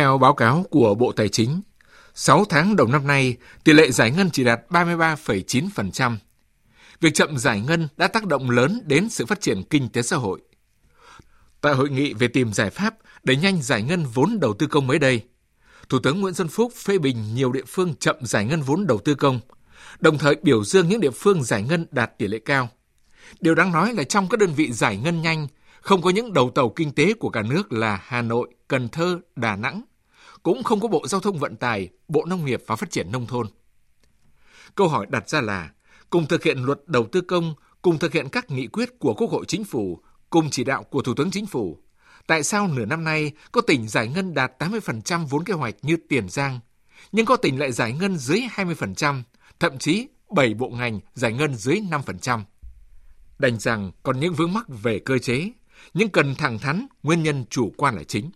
Theo báo cáo của Bộ Tài chính, 6 tháng đầu năm nay, tỷ lệ giải ngân chỉ đạt 33,9%. Việc chậm giải ngân đã tác động lớn đến sự phát triển kinh tế xã hội. Tại hội nghị về tìm giải pháp đẩy nhanh giải ngân vốn đầu tư công mới đây, Thủ tướng Nguyễn Xuân Phúc phê bình nhiều địa phương chậm giải ngân vốn đầu tư công, đồng thời biểu dương những địa phương giải ngân đạt tỷ lệ cao. Điều đáng nói là trong các đơn vị giải ngân nhanh, không có những đầu tàu kinh tế của cả nước là Hà Nội, Cần Thơ, Đà Nẵng, cũng không có Bộ Giao thông Vận tải, Bộ Nông nghiệp và Phát triển Nông thôn. Câu hỏi đặt ra là, cùng thực hiện luật đầu tư công, cùng thực hiện các nghị quyết của Quốc hội Chính phủ, cùng chỉ đạo của Thủ tướng Chính phủ, tại sao nửa năm nay có tỉnh giải ngân đạt 80% vốn kế hoạch như Tiền Giang, nhưng có tỉnh lại giải ngân dưới 20%, thậm chí 7 bộ ngành giải ngân dưới 5%. Đành rằng còn những vướng mắc về cơ chế, nhưng cần thẳng thắn nguyên nhân chủ quan là chính.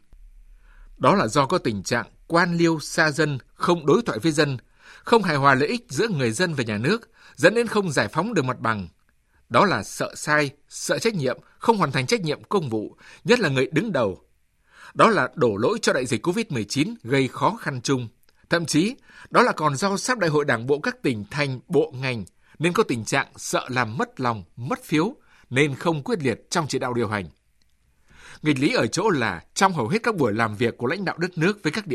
Đó là do có tình trạng quan liêu xa dân, không đối thoại với dân, không hài hòa lợi ích giữa người dân và nhà nước, dẫn đến không giải phóng được mặt bằng. Đó là sợ sai, sợ trách nhiệm, không hoàn thành trách nhiệm công vụ, nhất là người đứng đầu. Đó là đổ lỗi cho đại dịch COVID-19 gây khó khăn chung. Thậm chí, đó là còn do sắp đại hội đảng bộ các tỉnh thành, bộ ngành, nên có tình trạng sợ làm mất lòng, mất phiếu, nên không quyết liệt trong chỉ đạo điều hành. Nghịch lý ở chỗ là trong hầu hết các buổi làm việc của lãnh đạo đất nước với các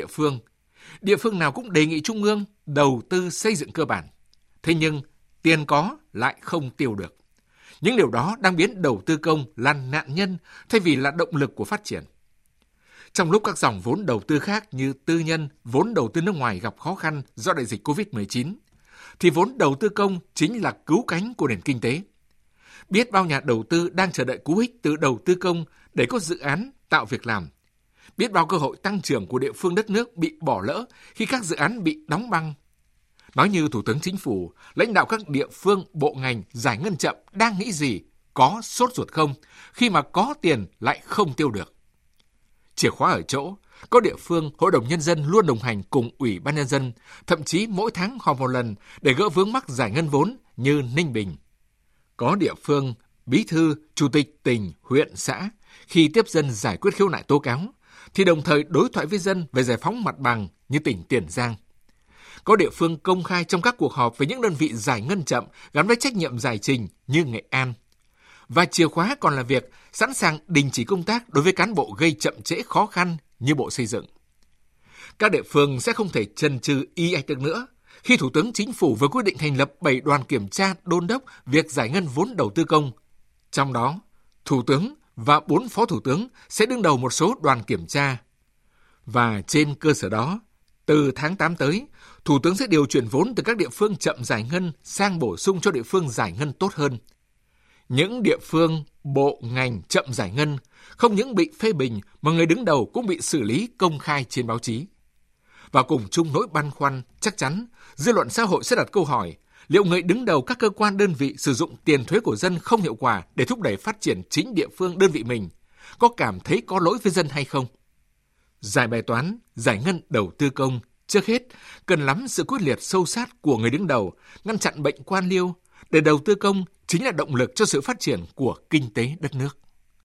địa phương nào cũng đề nghị Trung ương đầu tư xây dựng cơ bản. Thế nhưng, tiền có lại không tiêu được. Những điều đó đang biến đầu tư công là nạn nhân thay vì là động lực của phát triển. Trong lúc các dòng vốn đầu tư khác như tư nhân, vốn đầu tư nước ngoài gặp khó khăn do đại dịch COVID-19, thì vốn đầu tư công chính là cứu cánh của nền kinh tế. Biết bao nhà đầu tư đang chờ đợi cú hích từ đầu tư công để có dự án tạo việc làm. Biết bao cơ hội tăng trưởng của địa phương đất nước bị bỏ lỡ khi các dự án bị đóng băng. Nói như Thủ tướng Chính phủ, lãnh đạo các địa phương, bộ ngành giải ngân chậm đang nghĩ gì, có sốt ruột không, khi mà có tiền lại không tiêu được. Chìa khóa ở chỗ, có địa phương Hội đồng Nhân dân luôn đồng hành cùng Ủy ban Nhân dân, thậm chí mỗi tháng họp một lần để gỡ vướng mắc giải ngân vốn như Ninh Bình. Có địa phương, bí thư, chủ tịch tỉnh, huyện, xã, khi tiếp dân giải quyết khiếu nại tố cáo, thì đồng thời đối thoại với dân về giải phóng mặt bằng như tỉnh Tiền Giang. Có địa phương công khai trong các cuộc họp với những đơn vị giải ngân chậm gắn với trách nhiệm giải trình như Nghệ An. Và chìa khóa còn là việc sẵn sàng đình chỉ công tác đối với cán bộ gây chậm trễ khó khăn như Bộ Xây dựng. Các địa phương sẽ không thể chần chừ y ạch được nữa khi Thủ tướng Chính phủ vừa quyết định thành lập 7 đoàn kiểm tra đôn đốc việc giải ngân vốn đầu tư công. Trong đó, Thủ tướng và 4 Phó Thủ tướng sẽ đứng đầu một số đoàn kiểm tra. Và trên cơ sở đó, từ tháng 8 tới, Thủ tướng sẽ điều chuyển vốn từ các địa phương chậm giải ngân sang bổ sung cho địa phương giải ngân tốt hơn. Những địa phương, bộ, ngành chậm giải ngân không những bị phê bình mà người đứng đầu cũng bị xử lý công khai trên báo chí. Và cùng chung nỗi băn khoăn, chắc chắn, dư luận xã hội sẽ đặt câu hỏi liệu người đứng đầu các cơ quan đơn vị sử dụng tiền thuế của dân không hiệu quả để thúc đẩy phát triển chính địa phương đơn vị mình có cảm thấy có lỗi với dân hay không? Giải bài toán, giải ngân đầu tư công, trước hết, cần lắm sự quyết liệt sâu sát của người đứng đầu, ngăn chặn bệnh quan liêu, để đầu tư công chính là động lực cho sự phát triển của kinh tế đất nước.